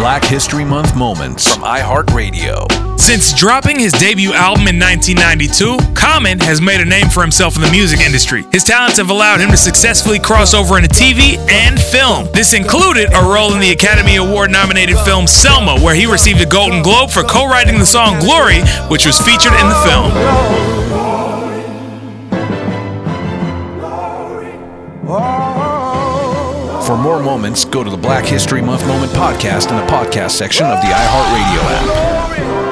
Black History Month moments from iHeartRadio. Since dropping his debut album in 1992, Common has made a name for himself in the music industry. His talents have allowed him to successfully cross over into TV and film. This included a role in the Academy Award-nominated film Selma, where he received a Golden Globe for co-writing the song Glory, which was featured in the film. For more moments, go to the Black History Month Moment podcast in the podcast section of the iHeartRadio app.